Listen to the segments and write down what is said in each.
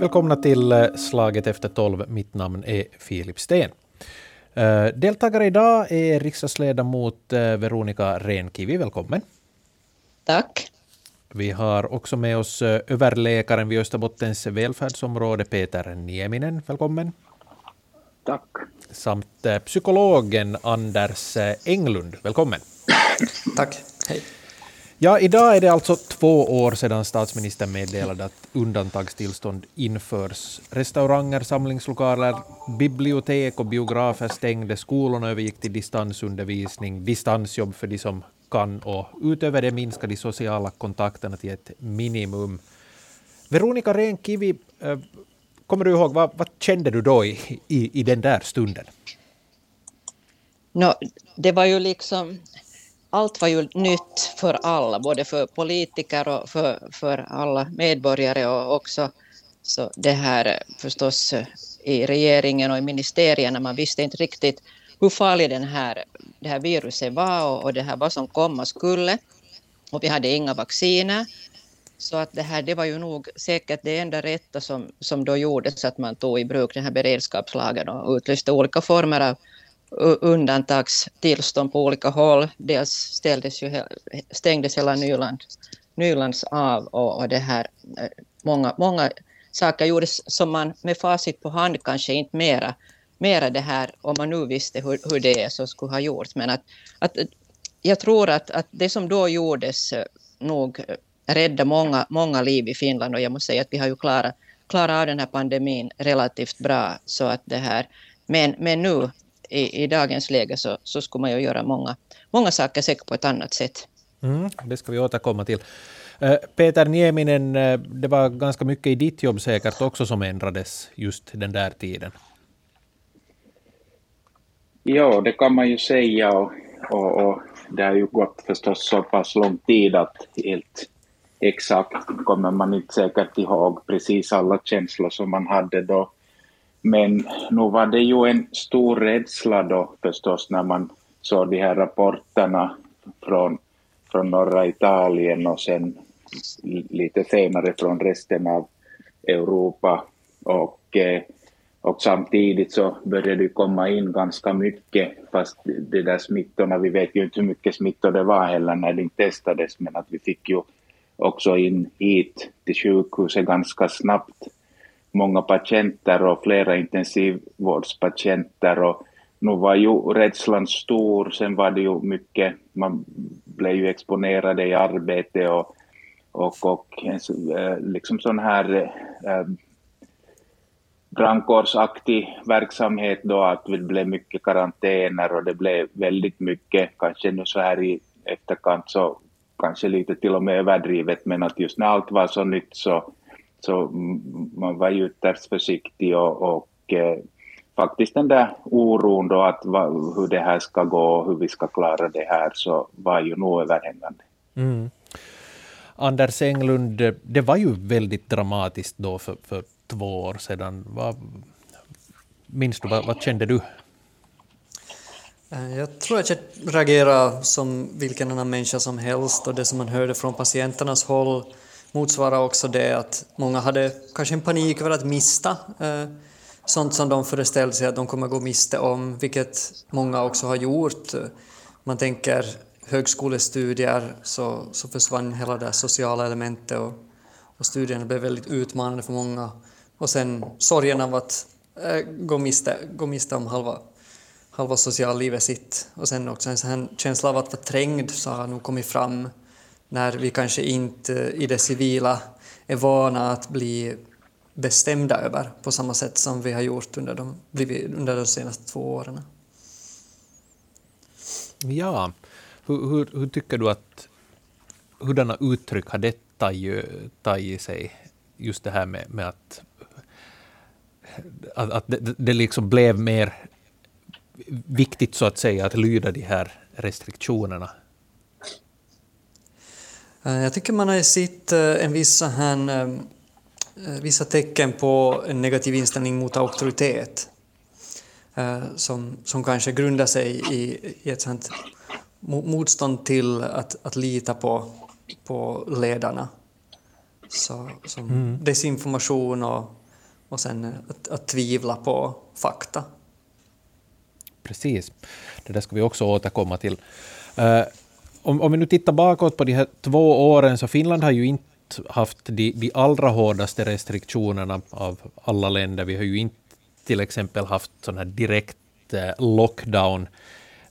Välkomna till Slaget efter tolv. Mitt namn är Filip Stén. Deltagare idag är riksdagsledamot Veronica Rehn-Kivi. Välkommen. Tack. Vi har också med oss överläkaren vid Österbottens välfärdsområde Peter Nieminen. Välkommen. Tack. Samt psykologen Anders Englund. Välkommen. Tack. Hej. Ja, idag är det alltså 2 år sedan statsministern meddelade att undantagstillstånd införs. Restauranger, samlingslokaler, bibliotek och biografer stängde. Skolorna övergick till distansundervisning, distansjobb för de som kan. Och utöver det minskar de sociala kontakterna till ett minimum. Veronica Rehn-Kivi, kommer du ihåg, vad kände du då i den där stunden? No, det var ju liksom... Allt var ju nytt för alla, både för politiker och för alla medborgare och också så det här förstås i regeringen och i ministerierna. Man visste inte riktigt hur farlig det här viruset var och det här vad som komma skulle. Och vi hade inga vacciner. Så att det var ju nog säkert det enda rätta som då gjordes, att man tog i bruk den här beredskapslagen och utlyste olika former av undantagstillstånd på olika håll. Dels stängdes hela Nylands av och det här många saker gjordes som man med facit på hand kanske inte mera det här, om man nu visste hur det är, så skulle ha gjort. Men att jag tror att det som då gjordes nog räddade många liv i Finland, och jag måste säga att vi har ju klarat av den här pandemin relativt bra, så att det här men nu i dagens läge så skulle man ju göra många saker säkert på ett annat sätt. Det ska vi återkomma till. Peter Nieminen, det var ganska mycket i ditt jobb säkert också som ändrades just den där tiden. Ja, det kan man ju säga, och det har ju gått förstås så pass lång tid att helt exakt kommer man inte säkert ihåg precis alla känslor som man hade då. Men nu var det ju en stor rädsla då förstås när man såg de här rapporterna från norra Italien och sen lite senare från resten av Europa. Och samtidigt så började det komma in ganska mycket, fast de där smittorna, vi vet ju inte hur mycket smittor det var heller när det inte testades, men att vi fick ju också in hit till sjukhuset ganska snabbt. Många patienter och flera intensivvårdspatienter, och nu var ju rädslan stor, sen var det ju mycket, man blev ju exponerade i arbete och liksom sån här brandkårsaktig verksamhet då, att det blev mycket karantäner och det blev väldigt mycket, kanske nu så här i efterkant så kanske lite till och med överdrivet, men att just när allt var så nytt så man var ju ytterst försiktig och faktiskt den där oron då att hur det här ska gå och hur vi ska klara det här, så var ju nog överhängande. Mm. Anders Englund, det var ju väldigt dramatiskt då för 2 år sedan. Minns du, vad kände du? Jag tror att jag reagerade som vilken annan människa som helst, och det som man hörde från patienternas håll motsvarar också det att många hade kanske en panik över att mista sånt som de föreställde sig att de kommer gå miste om, vilket många också har gjort. Man tänker högskolestudier, så försvann hela det sociala elementet, och studierna blev väldigt utmanande för många. Och sen sorgen av att gå miste om halva sociallivet sitt. Och sen också en känsla av att vara trängd, så har nog kommit fram när vi kanske inte i det civila är vana att bli bestämda över på samma sätt som vi har gjort under de senaste 2 åren. Ja, hur tycker du att hurdana uttryck har det tagit i sig, just det här med att det liksom blev mer viktigt så att säga att lyda de här restriktionerna? Jag tycker man har sett en vissa tecken på en negativ inställning mot auktoritet som kanske grundar sig i ett sånt motstånd till att lita på ledarna. Så, som desinformation och sen att tvivla på fakta. Precis. Det där ska vi också återkomma till. Om vi nu tittar bakåt på de här 2 åren så Finland har ju inte haft de allra hårdaste restriktionerna av alla länder. Vi har ju inte till exempel haft sån här direkt lockdown,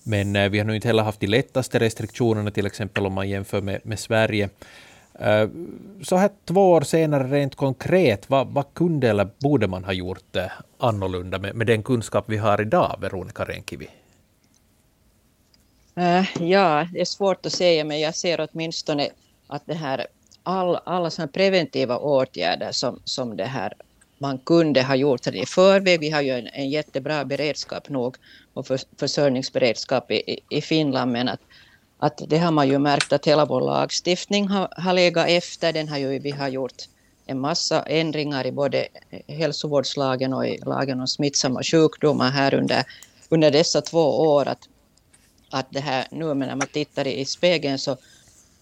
men vi har nu inte heller haft de lättaste restriktionerna till exempel om man jämför med Sverige. Så här 2 år senare rent konkret, vad kunde eller borde man ha gjort annorlunda med den kunskap vi har idag, Veronica Rehn-Kivi? Ja, det är svårt att säga, men jag ser åtminstone att det här alla såna preventiva åtgärder som det här man kunde ha gjort det i förväg. Vi har ju en jättebra beredskap nog och försörjningsberedskap i Finland, men att det har man ju märkt att hela vår lagstiftning har legat efter. Vi har gjort en massa ändringar i både hälsovårdslagen och i lagen om smittsamma sjukdomar här under dessa 2 år. Att det här, nu när man tittar i spegeln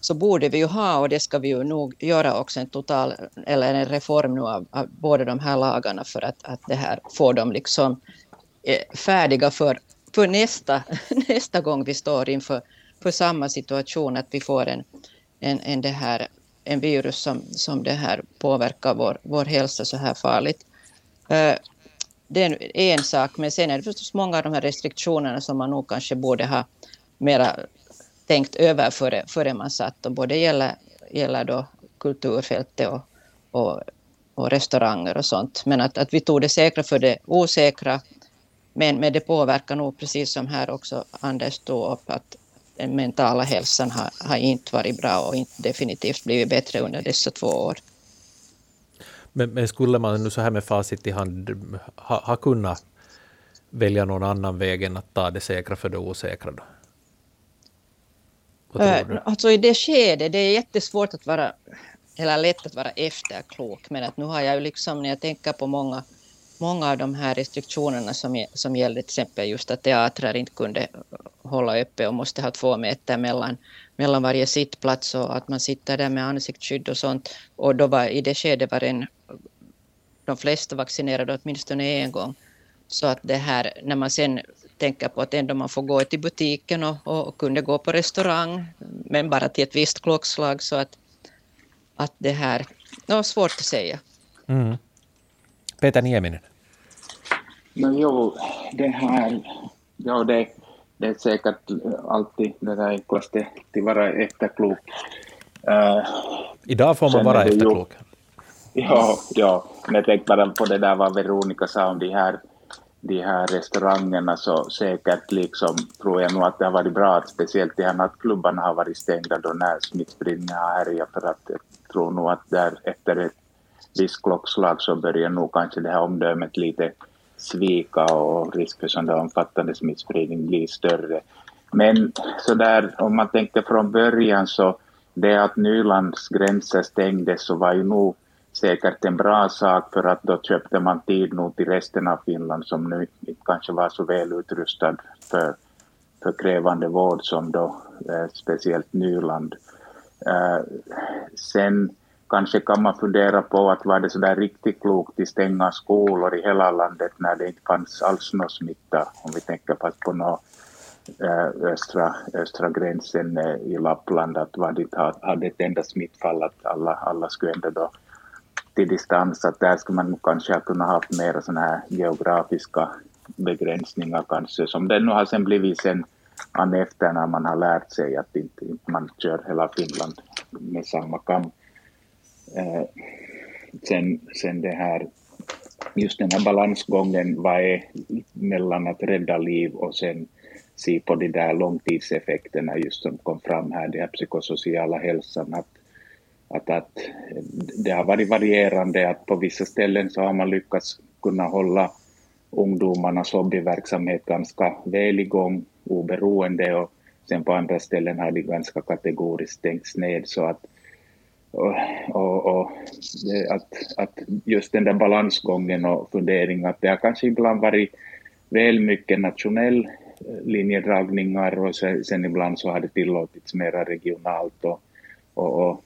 så borde vi ju ha, och det ska vi ju nog göra också, en reform nu av båda de här lagarna för att det här får dem liksom färdiga för nästa gång vi står inför samma situation, att vi får en virus som det här påverkar vår hälsa så här farligt. Det är en sak, men sen är det förstås många av de här restriktionerna som man nog kanske borde ha mera tänkt över före man satt. Och både gäller då kulturfältet och restauranger och sånt. Men att vi tog det säkra för det osäkra, men det påverkar nog precis som här också Anders tog upp, att den mentala hälsan har inte varit bra och inte definitivt blivit bättre under dessa 2 år. Men skulle man nu så här med facit i hand ha kunnat välja någon annan väg än att ta det säkra för det osäkra då? Alltså i det skedet, det är jättesvårt att vara, eller lätt att vara efterklok, men att nu har jag ju liksom, när jag tänker på många av de här restriktionerna som gällde till exempel just att teatrar inte kunde hålla öppet och måste ha 2 meter mellan varje sittplats och att man sitter där med ansiktsskydd och sånt. Och då var i det skedet de flesta vaccinerade åtminstone en gång. Så att det här, när man sen tänker på att ändå man får gå till butiken och kunde gå på restaurang, men bara till ett visst klockslag, så att det här, svårt att säga. Mm. Peter Nieminen. Men jo, det här, det är säkert alltid det där enklaste att vara efterklok. Idag får man vara efterklok. Ja, men jag tänkte bara på det där vad Veronica sa om de här restaurangerna, så säkert liksom tror jag nog att det har varit bra, speciellt de här nattklubbarna har varit stängda då när smittspridningen har härjat, för att jag tror nog att där efter ett visst klockslag så börjar nog kanske det här omdömet lite svika och risk för sådana omfattande smittspridning blir större. Men så där, om man tänker från början, så det att Nylands gränser stängdes så var ju nog säkert en bra sak, för att då köpte man tid nog till resten av Finland som nu inte kanske var så väl utrustad för krävande vård som då speciellt Nyland. Sen kanske kan man fundera på att var det så där riktigt klokt att stänga skolor i hela landet när det inte fanns alls någon smitta, om vi tänker på något östra gränsen i Lappland, att var det hade ett enda smittfall att alla skulle ändå då till distans, att där skulle man kanske ha kunnat haft mer sådana här geografiska begränsningar kanske, som det nu har sen blivit sen an efter när man har lärt sig att inte man kör hela Finland med samma kamp. Sen det här, just den här balansgången, vad är mellan att rädda liv och sen se på de där långtidseffekterna just som kom fram här, det här psykosociala hälsan, att det har varit varierande, att på vissa ställen så har man lyckats kunna hålla ungdomarnas hobbyverksamhet ganska väl igång oberoende, och sen på andra ställen har det ganska kategoriskt stängts ned, så att att just den där balansgången och funderingen, att det har kanske ibland varit väl mycket nationell linjedragningar och sen ibland så har det tillåtits mera regionalt och, och, och,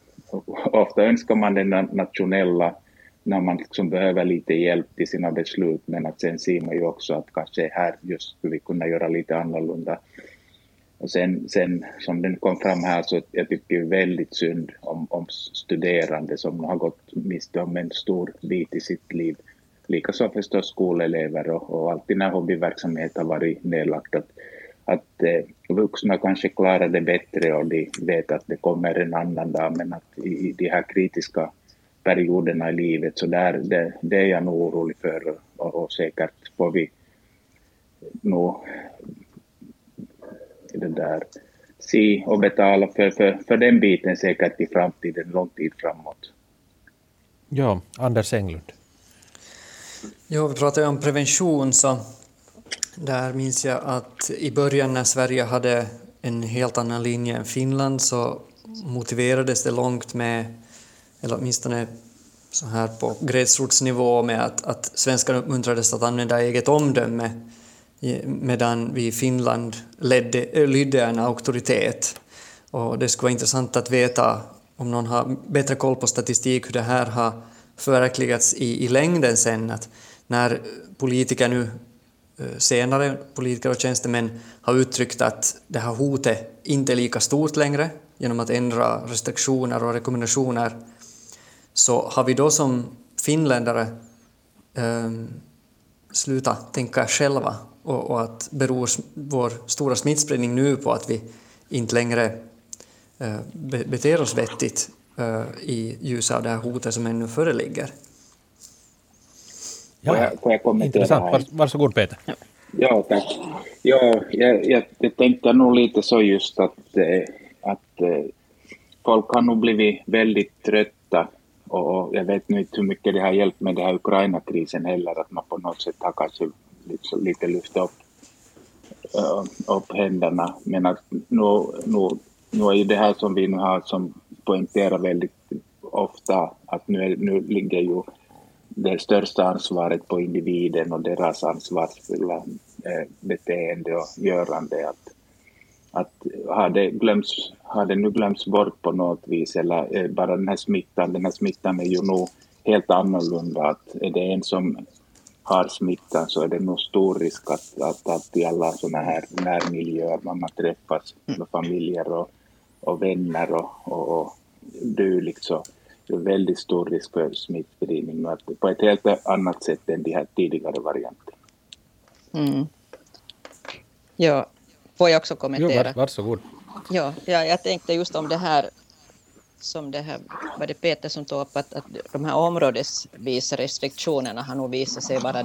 ofta önskar man den nationella när man liksom behöver lite hjälp till sina beslut, men att sen ser man ju också att kanske här just skulle vi kunna göra lite annorlunda. Och sen som den kom fram här, så jag tycker väldigt synd om studerande som har gått miste om en stor bit i sitt liv. Likaså förstås skolelever och alltid när hobbyverksamhet har varit nedlagt. Att vuxna kanske klarar det bättre och de vet att det kommer en annan dag, men att i de här kritiska perioderna i livet, så där, det är jag nog orolig för, och säkert får vi nå det där se och betala för den biten säkert i framtiden, lång tid framåt. Ja, Anders Englund. Ja, vi pratade om prevention, så där minns jag att i början när Sverige hade en helt annan linje än Finland, så motiverades det långt med, eller åtminstone så här på gräsrotsnivå, med att svenskarna uppmuntrades att använda eget omdöme, medan vi i Finland lydde en auktoritet. Och det skulle vara intressant att veta, om någon har bättre koll på statistik, hur det här har förverkligats i längden sen. Att när politiker nu senare, politiker och tjänstemän, har uttryckt att det här hotet inte är lika stort längre genom att ändra restriktioner och rekommendationer, så har vi då som finländare slutat tänka själva, och att beror vår stora smittspridning nu på att vi inte längre beter oss vettigt i ljus av det här hotet som ännu föreligger. Ja, intressant. Varsågod Peter. Ja, tack. Ja, jag tänkte nog lite så just att folk har nog blivit väldigt trötta, och jag vet nu inte hur mycket det har hjälpt med den här Ukraina-krisen heller, att man på något sätt har kanske lite lyft upp händerna. Men att nu är det här som vi nu har, som poängterar väldigt ofta, att nu ligger ju det största ansvaret på individen och deras ansvarsfulla beteende och görande. Att har det nu glömts bort på något vis, eller bara den här smittan är ju nog helt annorlunda. Att är det en som har smittan, så är det nog stor risk att i alla sådana här närmiljöer man träffas med familjer och vänner och du liksom, det är väldigt stor risk för smittspridning på ett helt annat sätt än de här tidigare varianterna. Mm. Ja, får jag också kommentera? Jo, varsågod. Ja, jag tänkte just om det här, som det här var det Peter som tog upp, att de här områdesvisa restriktionerna har nog visat sig vara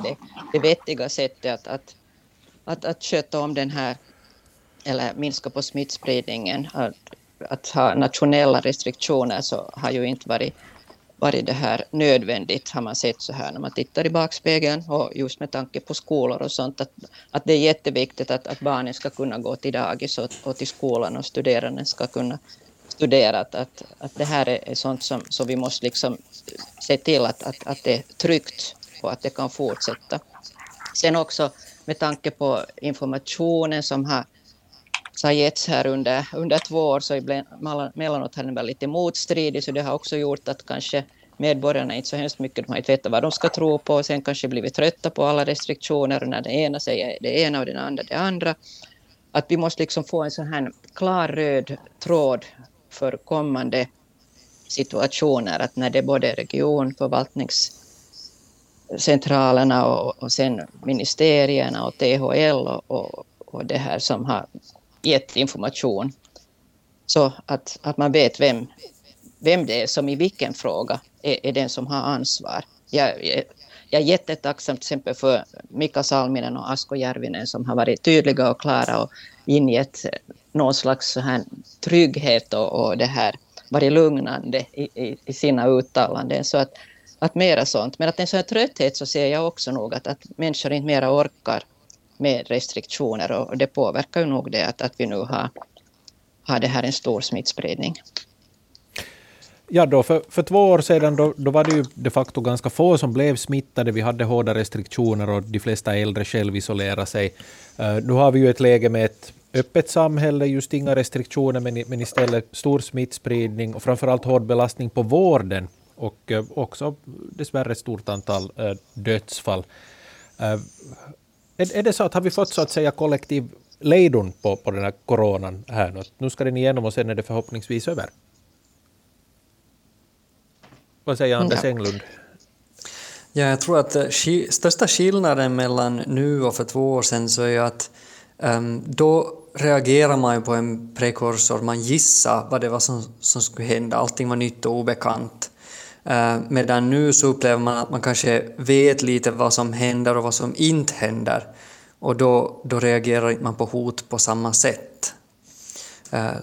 det vettiga sättet att sköta om den här, eller minska på smittspridningen. Att ha nationella restriktioner så har ju inte varit det här nödvändigt, har man sett så här när man tittar i backspegeln, och just med tanke på skolor och sånt, att det är jätteviktigt att barnen ska kunna gå till dagis och till skolan, och studerande ska kunna studera, att det här är sånt som vi måste liksom se till att det är tryggt och att det kan fortsätta. Sen också med tanke på informationen som har getts här under 2 år, så mellanåt har den varit lite motstridig, så det har också gjort att kanske medborgarna inte så hemskt mycket, de har inte vetat vad de ska tro på, och sen kanske blivit trötta på alla restriktioner, och när den ena säger det ena och den andra det andra. Att vi måste liksom få en sån här klar röd tråd för kommande situationer, att när det är både regionförvaltningscentralerna och sen ministerierna och THL och det här som har gett information, så att man vet vem det är som i vilken fråga är den som har ansvar. Jag är jättetacksam till exempel för Mikael Salminen och Asko Järvinen, som har varit tydliga och klara och ingett någon slags så här trygghet och det här varit lugnande i sina uttalanden, så att mera sånt. Men att en sån här trötthet, så ser jag också nog att människor inte mera orkar med restriktioner, och det påverkar ju nog det att vi nu har det här en stor smittspridning. Ja, då för 2 år sedan då var det ju de facto ganska få som blev smittade. Vi hade hårda restriktioner och de flesta äldre själv isolerade sig. Nu har vi ju ett läge med ett öppet samhälle, just inga restriktioner men istället stor smittspridning och framförallt hård belastning på vården och också dessvärre ett stort antal dödsfall. Är det så att har vi fått så att säga kollektiv lejdon på den här coronan här? Nu ska den igenom och sen är det förhoppningsvis över. Vad säger Anders Englund? Ja, jag tror att största skillnaden mellan nu och för 2 år sedan så är att då reagerar man ju på en prekursor, man gissar vad det var som skulle hända, allting var nytt och obekant. Medan nu så upplever man att man kanske vet lite vad som händer och vad som inte händer och då reagerar man på hot på samma sätt.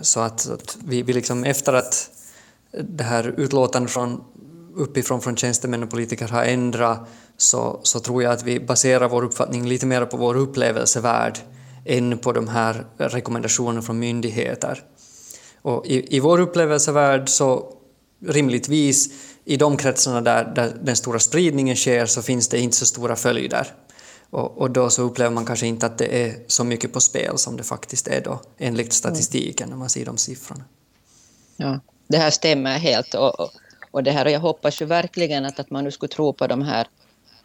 Så att vi liksom efter att det här utlåtandet från tjänstemän och politiker har ändrat så tror jag att vi baserar vår uppfattning lite mer på vår upplevelsevärld än på de här rekommendationerna från myndigheter. Och i vår upplevelsevärld så rimligtvis i de kretsarna där den stora spridningen sker så finns det inte så stora följder. Och då så upplever man kanske inte att det är så mycket på spel som det faktiskt är då enligt statistiken när man ser de siffrorna. Ja, det här stämmer helt och det här, och jag hoppas ju verkligen att man nu skulle tro på de här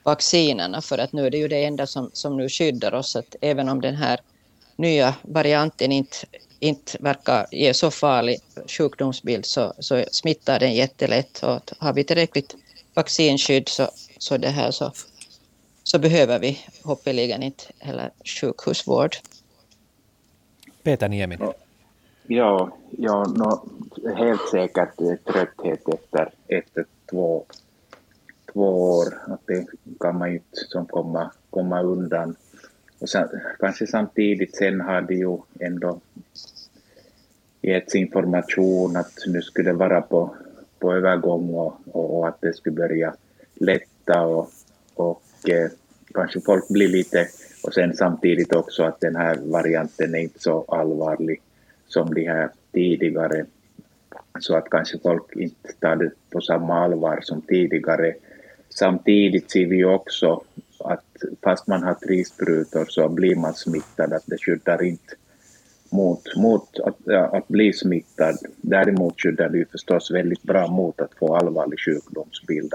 vaccinerna, för att nu är det ju det enda som nu skyddar oss, att även om den här nya varianten inte verkar ge så farlig sjukdomsbild så smittar den jättelätt, och har vi tillräckligt vaccinskydd så behöver vi hoppeligen inte heller sjukhusvård. Peter Nieminen. Ja, helt säkert trötthet efter 2 år, att det kan man ju inte som komma undan. Och sen, kanske samtidigt sen hade ju ändå getts information att nu skulle vara på övergång och att det skulle börja lätta och kanske folk blir lite, och sen samtidigt också att den här varianten är inte så allvarlig som de här tidigare, så att kanske folk inte tar det på samma allvar som tidigare. Samtidigt ser vi också att fast man har 3 sprutor så blir man smittad, att det skyddar inte mot att bli smittad. Däremot skyddar det ju förstås väldigt bra mot att få allvarlig sjukdomsbild.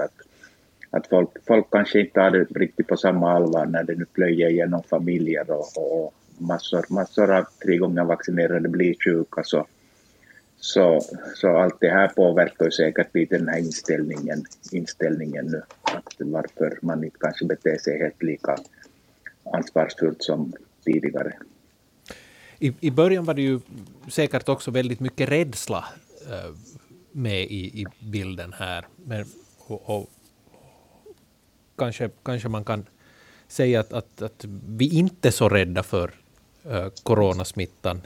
Att folk kanske inte tar det riktigt på samma allvar när det nu plöjer genom familjer och massor av 3 gånger vaccinerade blir sjuka. Så allt det här påverkar säkert lite den här inställningen nu. Att varför man inte kanske beter sig helt lika ansvarsfullt som tidigare. I början var det ju säkert också väldigt mycket rädsla med i bilden här. Men, och kanske man kan säga att vi inte är så rädda för coronasmittan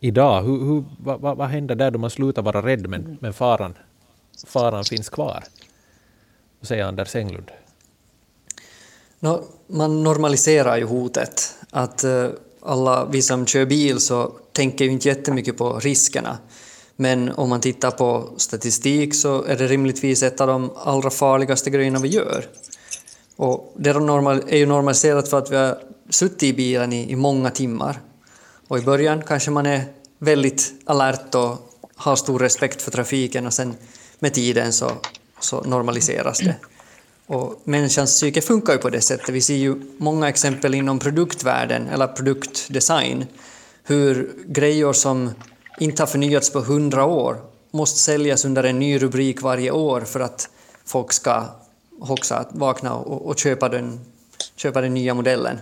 idag. Vad händer där då man slutar vara rädd men faran finns kvar? Vad säger Anders Englund? Man normaliserar ju hotet. Att alla vi som kör bil så tänker ju inte jättemycket på riskerna. Men om man tittar på statistik så är det rimligtvis ett av de allra farligaste grejerna vi gör. Och det är ju normaliserat för att vi har suttit i bilen i många timmar. Och i början kanske man är väldigt alert och har stor respekt för trafiken, och sen med tiden så normaliseras det. Och människans psyke funkar ju på det sättet. Vi ser ju många exempel inom produktvärlden eller produktdesign hur grejer som inte har förnyats på 100 år måste säljas under en ny rubrik varje år för att folk ska också vakna och köpa den nya modellen.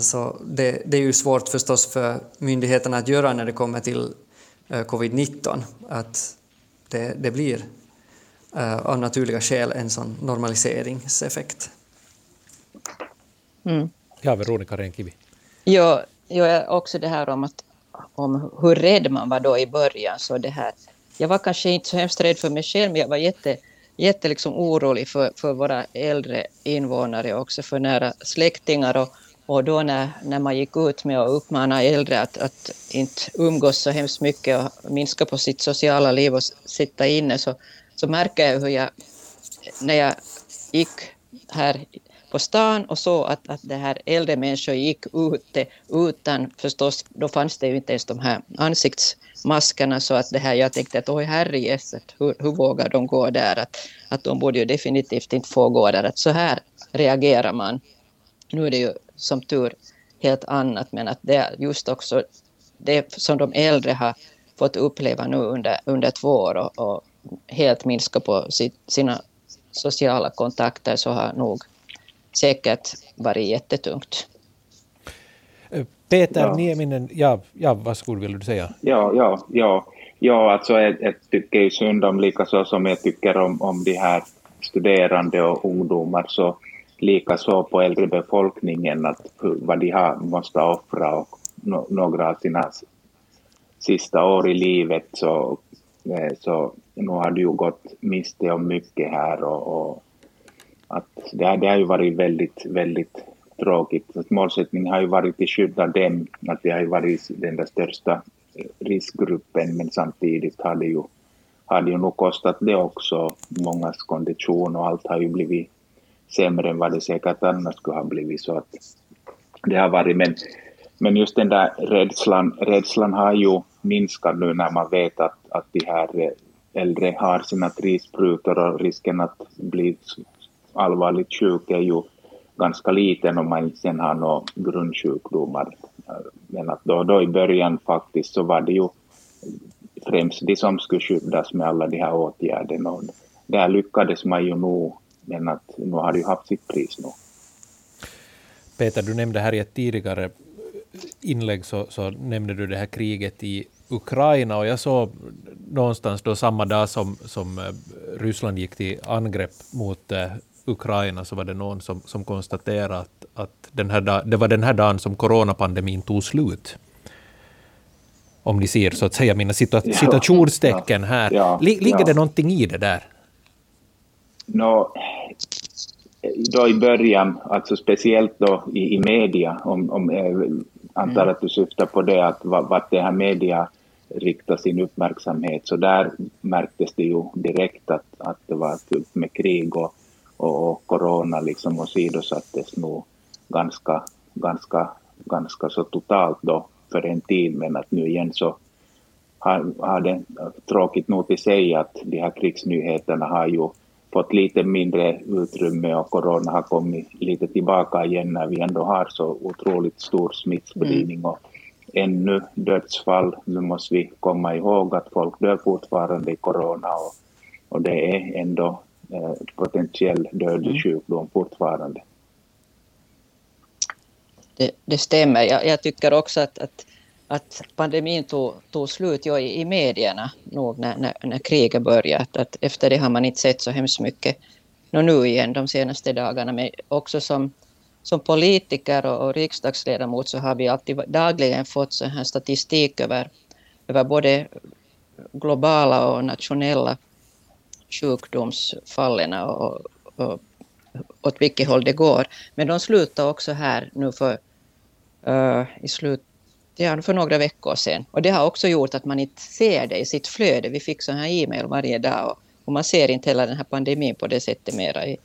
Så det är ju svårt förstås för myndigheterna att göra när det kommer till covid-19, att det blir av naturliga skäl en sån normaliseringseffekt. Mm. Ja, Veronica Rehn-Kivi. Ja, också det här om hur rädd man var då i början. Så det här. Jag var kanske inte så hemskt rädd för mig själv, men jag var jätte liksom orolig för våra äldre invånare, också för nära släktingar, och då när man gick ut med att uppmana äldre att inte umgås så hemskt mycket och minska på sitt sociala liv och sitta inne, så märker jag hur jag när jag gick här på stan och så att det här äldre människor gick ute utan, förstås, då fanns det ju inte ens de här ansiktsmaskarna, så att det här, jag tänkte att oj herrejesset, hur vågar de gå där, att de borde ju definitivt inte få gå där, att så här reagerar man. Nu är det ju som tur helt annat, men att det är just också det som de äldre har fått uppleva nu under 2 år och helt minska på sina sociala kontakter, så har nog säkert varit jättetungt. Peter Nieminen, ja, varsågod, vill du säga? Ja, alltså jag tycker ju synd om, likaså som jag tycker om de här studerande och ungdomar, så likaså på äldre befolkningen, att vad de har måste offra, och några av sina sista år i livet, så nu har du ju gått miste om mycket här, och att det har ju varit väldigt, väldigt tråkigt. Att målsättningen har ju varit att skydda dem, att det har ju varit den där största riskgruppen, men samtidigt har det ju nog kostat det också, mångas kondition och allt har ju blivit sämre än vad det säkert annars skulle ha blivit, så att det har varit, men just den där rädslan har ju minskat nu när man vet att de här äldre har sina 3 sprutor, och risken att bli allvarligt sjuk är ju ganska liten om man sen har några grundsjukdomar. Men att då i början faktiskt så var det ju främst de som skulle skyddas med alla de här åtgärderna, och där lyckades man ju nog, men att nu har det ju haft sitt pris nu. Peter, du nämnde här i ett tidigare inlägg så nämnde du det här kriget i Ukraina, och jag såg någonstans då samma dag som Ryssland gick till angrepp mot Ukraina, så var det någon som konstaterade att det var den här dagen som coronapandemin tog slut. Om ni ser så att säga mina citationstecken här. Ligger det någonting i det där? Då i början, alltså speciellt då i media, om antar att du syftar på det, att vart det här media riktar sin uppmärksamhet, så där märktes det ju direkt att det var fullt med krig och corona liksom, och sidosattes nog ganska så totalt då för en tid, men att nu igen så har det tråkigt nog till sig att de här krigsnyheterna har ju fått lite mindre utrymme, och corona har kommit lite tillbaka igen när vi ändå har så otroligt stor smittspridning och ännu dödsfall. Nu måste vi komma ihåg att folk dör fortfarande i corona, och det är ändå potentiell dödlig sjukdom fortfarande. Det stämmer. Jag tycker också att pandemin tog slut i medierna nog när kriget började. Att efter det har man inte sett så hemskt mycket nu igen de senaste dagarna. Men också som politiker och riksdagsledamot så har vi alltid dagligen fått så här statistik över både globala och nationella sjukdomsfallen och åt vilket håll det går. Men de slutar också här nu för några veckor sedan. Och det har också gjort att man inte ser det i sitt flöde. Vi fick så här e-mail varje dag. Och man ser inte hela den här pandemin på det sättet mera i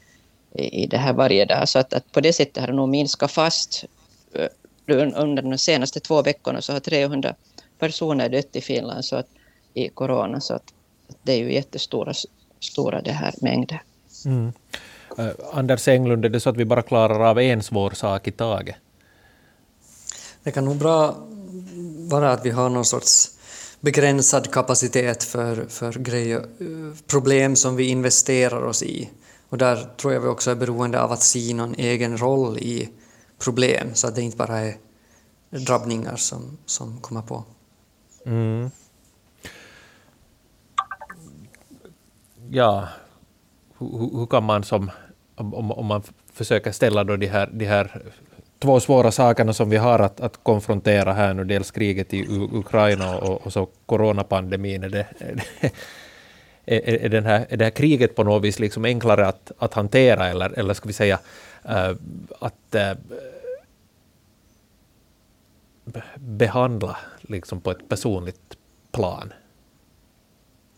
det här varje dag. Så att på det sättet har det nog minskat fast. Under de senaste 2 veckorna så har 300 personer dött i Finland i corona. Så att det är ju jättestora det här mängder. Mm. Anders Englund, är det så att vi bara klarar av en svår sak i taget? Det kan nog bra vara att vi har någon sorts begränsad kapacitet för grejer, problem som vi investerar oss i. Och där tror jag vi också är beroende av att se någon egen roll i problem, så att det inte bara är drabbningar som kommer på. Mm. Ja, hur kan man om man försöker ställa då de här 2 svåra sakerna som vi har att konfrontera här nu, dels kriget i Ukraina och så coronapandemin, är det här kriget på något vis liksom enklare att hantera, eller ska vi säga att behandla liksom på ett personligt plan?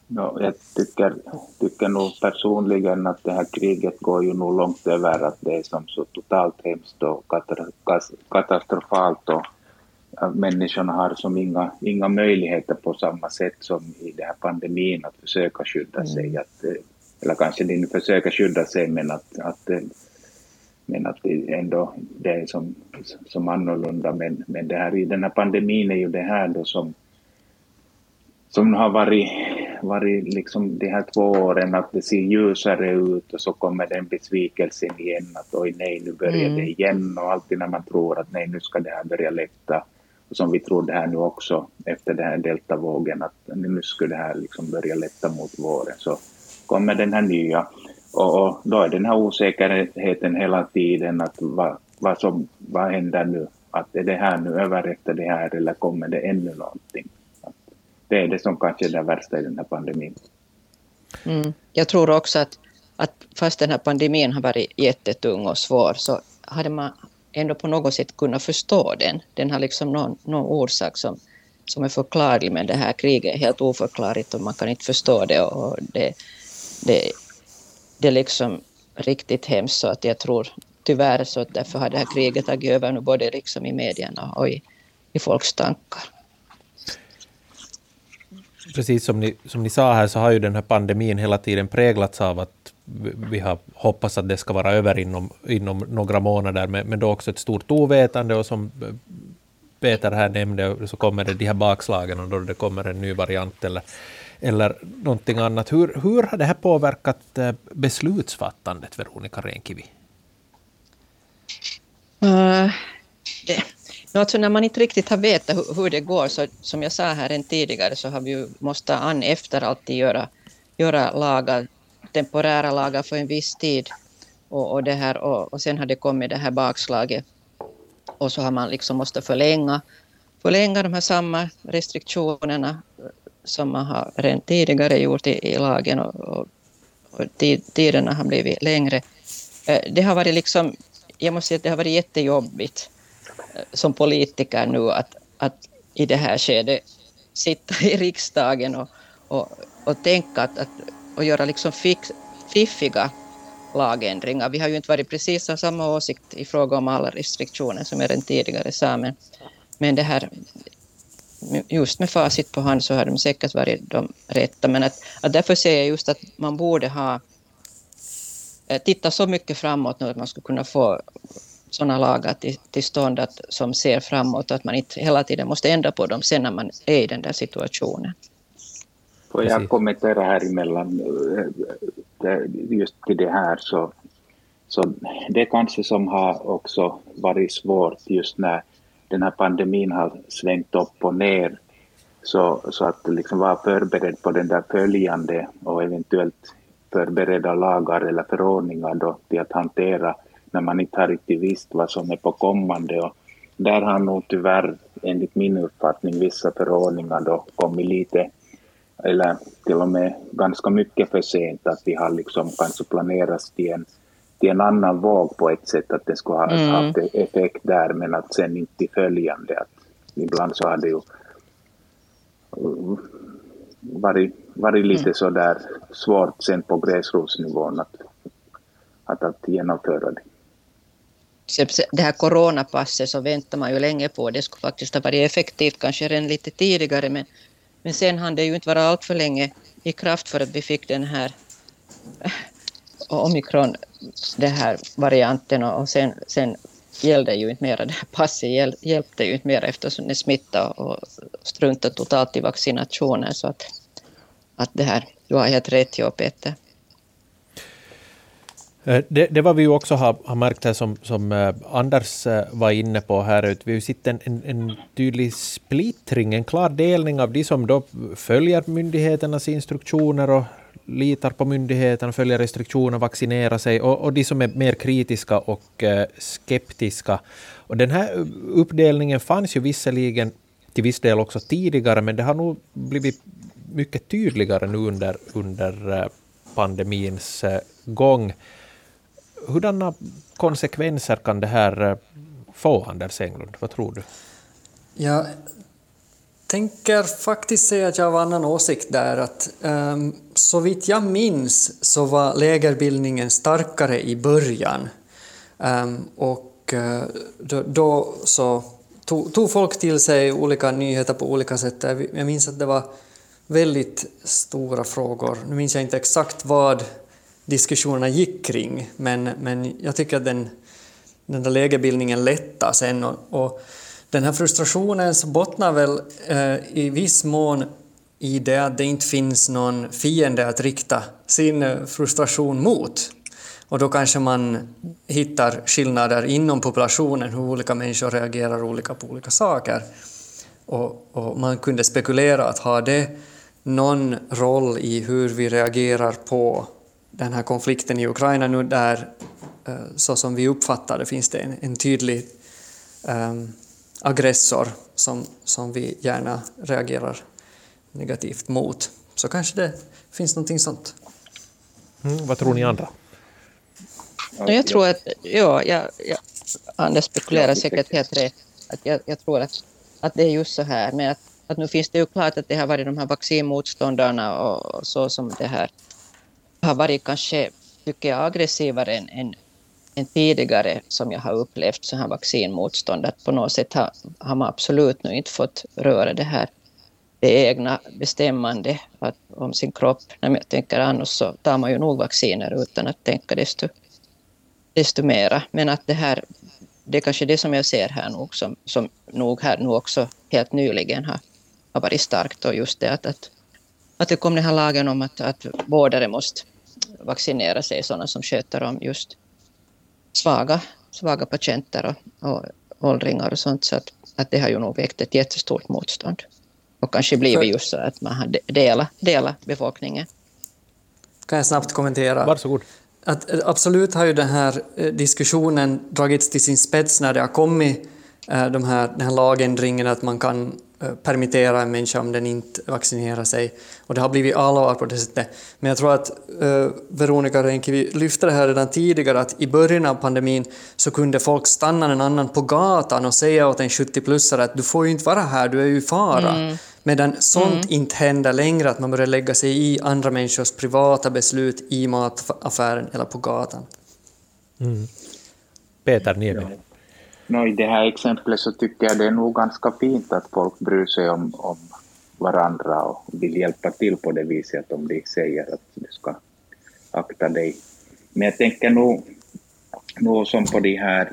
Ja, jag tycker nog personligen att det här kriget går ju nog långt över att det är som så totalt hemskt och katastrofalt och människorna har som inga möjligheter på samma sätt som i den här pandemin att försöka skydda sig. Eller kanske de försöker skydda sig men att det ändå det är som annorlunda. Men det här, i den här pandemin är ju det här då som har varit liksom de här 2 åren att det ser ljusare ut och så kommer den besvikelsen igen att oj nej nu börjar det igen och alltid när man tror att nej nu ska det här börja lätta och som vi trodde här nu också efter den här deltavågen att nu skulle det här liksom börja lätta mot våren så kommer den här nya och då är den här osäkerheten hela tiden att vad händer nu att är det här nu över efter det här eller kommer det ännu någonting. Det är det som kanske är det värsta i den här pandemin. Mm. Jag tror också att fast den här pandemin har varit jättetung och svår så hade man ändå på något sätt kunnat förstå den. Den har liksom någon orsak som är förklarlig men det här kriget är helt oförklarligt och man kan inte förstå det. Och det är liksom riktigt hemskt så att jag tror tyvärr så att därför har det här kriget tagit över nu både liksom i medierna och i folks tankar. Precis som ni sa här så har ju den här pandemin hela tiden präglats av att vi har hoppats att det ska vara över inom några månader men då också ett stort ovetande och som Peter här nämnde så kommer det de här bakslagen och då det kommer en ny variant eller någonting annat. Hur har det här påverkat beslutsfattandet, Veronica Rehn-Kivi? Alltså när man inte riktigt har vetat hur det går, så som jag sa här än tidigare, så har vi ju måste efter alltid göra lagar, temporära lagar för en viss tid. Och, det här, och sen har det kommit det här bakslaget. Och så har man liksom måste förlänga de här samma restriktionerna som man har redan tidigare gjort i lagen. Och tiderna har blivit längre. Det har varit liksom, jag måste säga att det har varit jättejobbigt som politiker nu att i det här skedet sitta i riksdagen och tänka att göra liksom fiffiga lagändringar. Vi har ju inte varit precis av samma åsikt i fråga om alla restriktioner som jag redan tidigare sa, men det här just med facit på hand så har de säkert varit de rätta, men att därför säger jag just att man borde ha titta så mycket framåt nu att man skulle kunna få sådana lagar till stånd som ser framåt och att man inte hela tiden måste ändra på dem sen när man är i den där situationen. Får jag kommentera här emellan just till det här så det kanske som har också varit svårt just när den här pandemin har svängt upp och ner så att liksom vara förberedd på den där följande och eventuellt förberedda lagar eller förordningar då till att hantera när man inte har riktigt visst vad som är på kommande. Och där har nog tyvärr, enligt min uppfattning, vissa förordningar då kommit lite, eller till och med ganska mycket för sent, att vi har liksom kanske planerats till en annan våg på ett sätt, att det skulle ha haft effekt där, men att sen inte följande. Att ibland så har det ju varit lite så där svårt sen på gräsrotsnivån att genomföra det. Det här coronapasset så väntar man ju länge på. Det skulle faktiskt ha varit effektivt kanske redan lite tidigare. Men sen hann det ju inte vara allt för länge i kraft för att vi fick den här omikron, den här varianten. Och sen gällde ju inte mera. Det här passet hjälpte ju inte mera eftersom det smittade och struntade totalt i vaccinationer. Så att det här, du har helt rätt jobb, Peter. Det var vi ju också har märkt här som Anders var inne på här. Vi har sett en tydlig splittring, en klar delning av de som då följer myndigheternas instruktioner och litar på myndigheterna, följer restriktioner, vaccinerar sig och de som är mer kritiska och skeptiska. Och den här uppdelningen fanns ju visserligen till viss del också tidigare, men det har nog blivit mycket tydligare nu under pandemins gång. Hurdana konsekvenser kan det här få, Anders Englund? Vad tror du? Jag tänker faktiskt säga att jag har annan åsikt där. Att, så vitt jag minns så var lägerbildningen starkare i början. Då så tog folk till sig olika nyheter på olika sätt. Jag minns att det var väldigt stora frågor. Nu minns jag inte exakt vad diskussionerna gick kring. Men jag tycker att den där lägerbildningen lättar sen. Och den här frustrationen så bottnar väl i viss mån i det att det inte finns någon fiende att rikta sin frustration mot. Och då kanske man hittar skillnader inom populationen, hur olika människor reagerar olika på olika saker. Och man kunde spekulera att har det någon roll i hur vi reagerar på den här konflikten i Ukraina nu, där så som vi uppfattar det finns det en tydlig aggressor som vi gärna reagerar negativt mot. Så kanske det finns någonting sånt. Vad tror ni andra? Jag tror att Anders spekulerar säkert helt rätt. Jag tror att det är just så här, men att nu finns det ju klart att det har varit de här vaccinmotståndarna och så som det här har varit kanske, tycker jag, aggressivare än tidigare som jag har upplevt så här vaccinmotstånd. Att på något sätt har man absolut nu inte fått röra det här, det egna bestämmande om sin kropp. När jag tänker annars så tar man ju nog vacciner utan att tänka desto mera. Men att det är kanske det som jag ser här nog, som nog här nu också helt nyligen har varit starkt. Och just det att det kom den här lagen om att vårdare måste vaccinera sig, sådana som sköter om just svaga patienter och åldringar och sånt. Så att det har ju nog väckt ett jättestort motstånd. Och kanske blir det just så att man har dela befolkningen. Kan jag snabbt kommentera? Varsågod. Att absolut har ju den här diskussionen dragits till sin spets när det har kommit den här lagändringen att man kan permittera en människa om den inte vaccinerar sig. Och det har blivit allvar på det sättet. Men jag tror att Veronica Rehn-Kivi lyfte det här redan tidigare, att i början av pandemin så kunde folk stanna en annan på gatan och säga åt en 70-plussare att du får ju inte vara här, du är ju i fara. Medan sånt inte händer längre, att man börjar lägga sig i andra människors privata beslut i mataffären eller på gatan. Peter Nieminen. No, i det här exemplet så tycker jag det är nog ganska fint att folk bryr sig om varandra och vill hjälpa till på det viset om de säger att du ska akta dig. Men jag tänker nog som på de här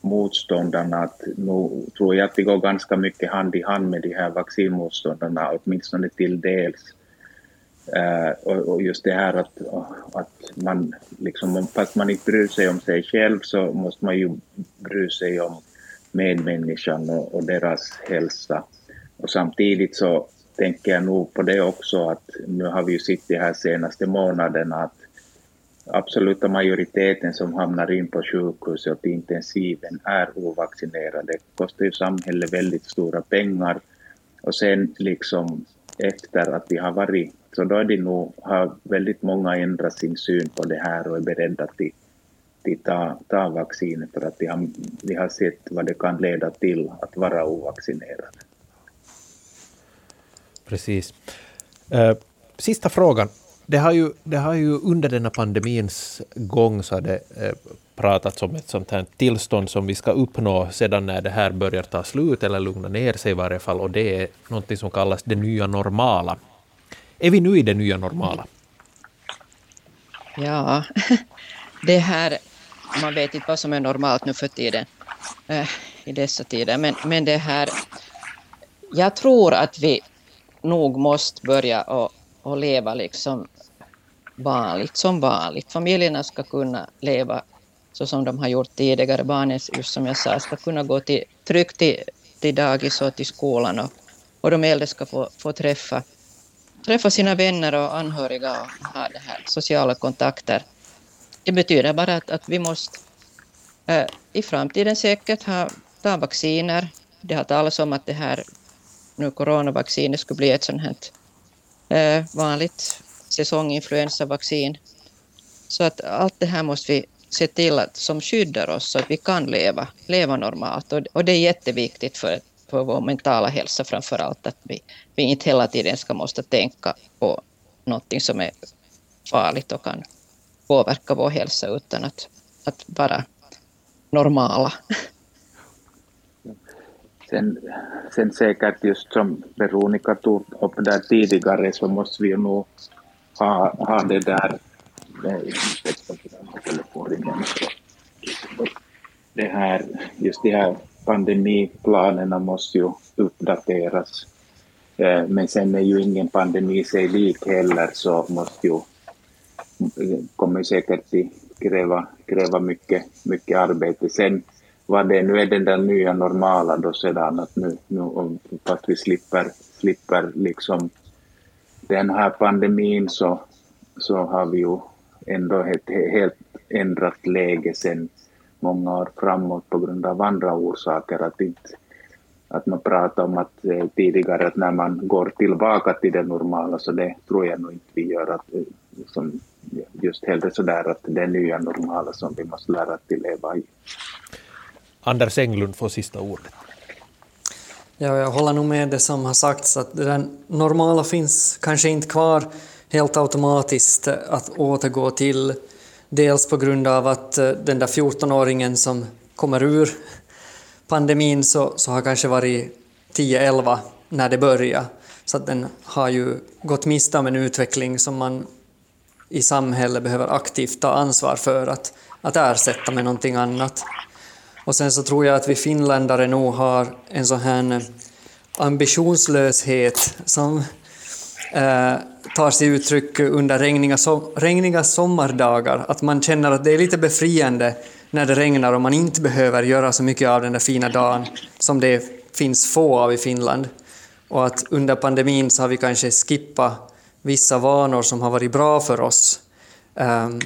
motståndarna, att nu tror jag att det går ganska mycket hand i hand med de här vaccinmotståndarna, åtminstone till dels. Och just det här att man liksom, fast man inte bryr sig om sig själv så måste man ju bry sig om medmänniskan och deras hälsa. Och samtidigt så tänker jag nog på det också, att nu har vi ju sett de här senaste månaderna att absoluta majoriteten som hamnar in på sjukhus och intensiven är ovaccinerade. Det kostar ju samhället väldigt stora pengar, och sen liksom efter att de har varit, så då är det nog, har väldigt många ändrat sin syn på det här och är beredda att ta vaccin, för att de har sett vad det kan leda till att vara ovaccinerad. Precis. Sista frågan. Det har ju under denna pandemins gång så har det pratats om ett sånt här tillstånd som vi ska uppnå sedan när det här börjar ta slut eller lugna ner sig i varje fall, och det är något som kallas det nya normala. Är vi nu i det nya normala? Ja, det här, man vet inte vad som är normalt nu för tiden, i dessa tider, men det här, jag tror att vi nog måste börja och leva liksom vanligt, som vanligt. Familjerna ska kunna leva så som de har gjort tidigare. Barnen, just som jag sa, ska kunna gå tryggt till dagis och till skolan, och de äldre ska få träffa sina vänner och anhöriga och ha det här, sociala kontakter. Det betyder bara att vi måste i framtiden säkert ta vacciner. Det har talats om att det här nu coronavaccinet skulle bli ett sånt här vanligt säsonginfluensavaccin. Så att allt det här måste vi se till att som skyddar oss så att vi kan leva normalt. Och det är jätteviktigt, för för vår mentala hälsa framför allt, att vi inte hela tiden ska måste tänka på någonting som är farligt och kan påverka vår hälsa, utan att vara normala. Sen säkert just som Veronica tog upp där tidigare, så måste vi nog ha det där. Det här, just de här pandemiplanerna måste ju uppdateras. Men sen är ju ingen pandemi sig lik heller, så måste ju, kommer säkert kräva mycket arbete. Sen vad det nu är den där nya normala då sedan, att nu att vi slipper liksom den här pandemin, så har vi ju ändå ett helt ändrat läge sen många år framåt på grund av andra orsaker. Att man pratar om att tidigare att när man går tillbaka till det normala, så det tror jag nog inte vi gör. Att, som just hellre sådär att det nya normala som vi måste lära att leva i. Anders Englund får sista ordet. Ja, jag håller nog med det som har sagts, att den normala finns kanske inte kvar helt automatiskt att återgå till. Dels på grund av att den där 14-åringen som kommer ur pandemin så har kanske varit 10-11 när det börjar. Så att den har ju gått miste om en utveckling som man i samhället behöver aktivt ta ansvar för att ersätta med någonting annat. Och sen så tror jag att vi finländare nog har en sån här ambitionslöshet som tar sig uttryck under regniga sommardagar. Att man känner att det är lite befriande när det regnar och man inte behöver göra så mycket av den där fina dagen som det finns få av i Finland. Och att under pandemin så har vi kanske skippat vissa vanor som har varit bra för oss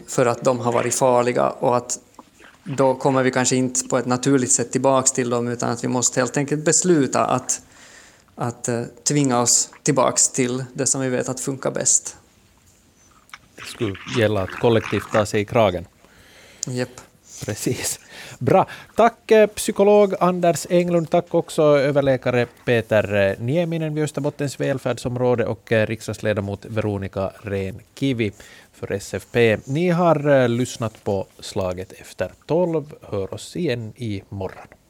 för att de har varit farliga, och att då kommer vi kanske inte på ett naturligt sätt tillbaka till dem, utan att vi måste helt enkelt besluta att tvinga oss tillbaka till det som vi vet att funkar bäst. Det skulle gälla att kollektivt ta sig i kragen. Yep. Precis. Bra. Tack psykolog Anders Englund, tack också överläkare Peter Nieminen vid Österbottens välfärdsområde och riksdagsledamot Veronica Rehn-Kivi för SFP. Ni har lyssnat på Slaget efter 12. Hör oss igen imorgon.